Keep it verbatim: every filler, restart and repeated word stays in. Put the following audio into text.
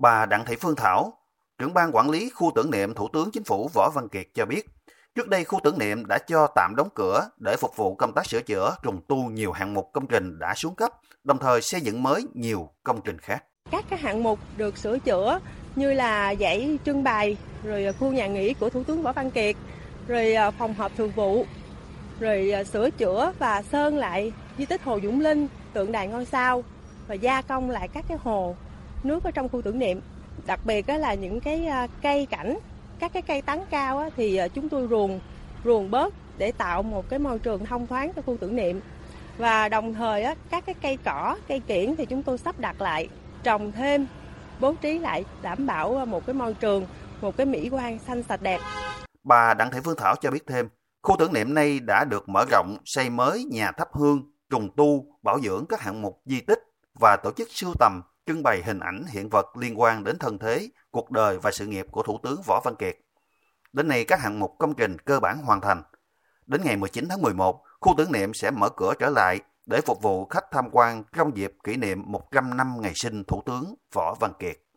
Bà Đặng Thị Phương Thảo, trưởng ban quản lý khu tưởng niệm Thủ tướng Chính phủ Võ Văn Kiệt cho biết, trước đây khu tưởng niệm đã cho tạm đóng cửa để phục vụ công tác sửa chữa, trùng tu nhiều hạng mục công trình đã xuống cấp, đồng thời xây dựng mới nhiều công trình khác. Các cái hạng mục được sửa chữa như là dãy trưng bày, rồi khu nhà nghỉ của Thủ tướng Võ Văn Kiệt, rồi phòng họp thường vụ, rồi sửa chữa và sơn lại di tích Hồ Dũng Linh, tượng đài ngôi sao và gia công lại các cái hồ nước ở trong khu tưởng niệm. Đặc biệt là những cái cây cảnh, các cái cây tán cao thì chúng tôi ruồng, ruồng bớt để tạo một cái môi trường thông thoáng cho khu tưởng niệm. Và đồng thời các cái cây cỏ, cây kiểng thì chúng tôi sắp đặt lại, trồng thêm, bố trí lại đảm bảo một cái môi trường, một cái mỹ quan xanh sạch đẹp. Bà Đặng Thị Phương Thảo cho biết thêm, khu tưởng niệm nay đã được mở rộng, xây mới nhà thắp hương, trùng tu, bảo dưỡng các hạng mục di tích và tổ chức sưu tầm, trưng bày hình ảnh hiện vật liên quan đến thân thế, cuộc đời và sự nghiệp của Thủ tướng Võ Văn Kiệt. Đến nay các hạng mục công trình cơ bản hoàn thành. Đến ngày mười chín tháng mười một, khu tưởng niệm sẽ mở cửa trở lại để phục vụ khách tham quan trong dịp kỷ niệm một trăm năm ngày sinh Thủ tướng Võ Văn Kiệt.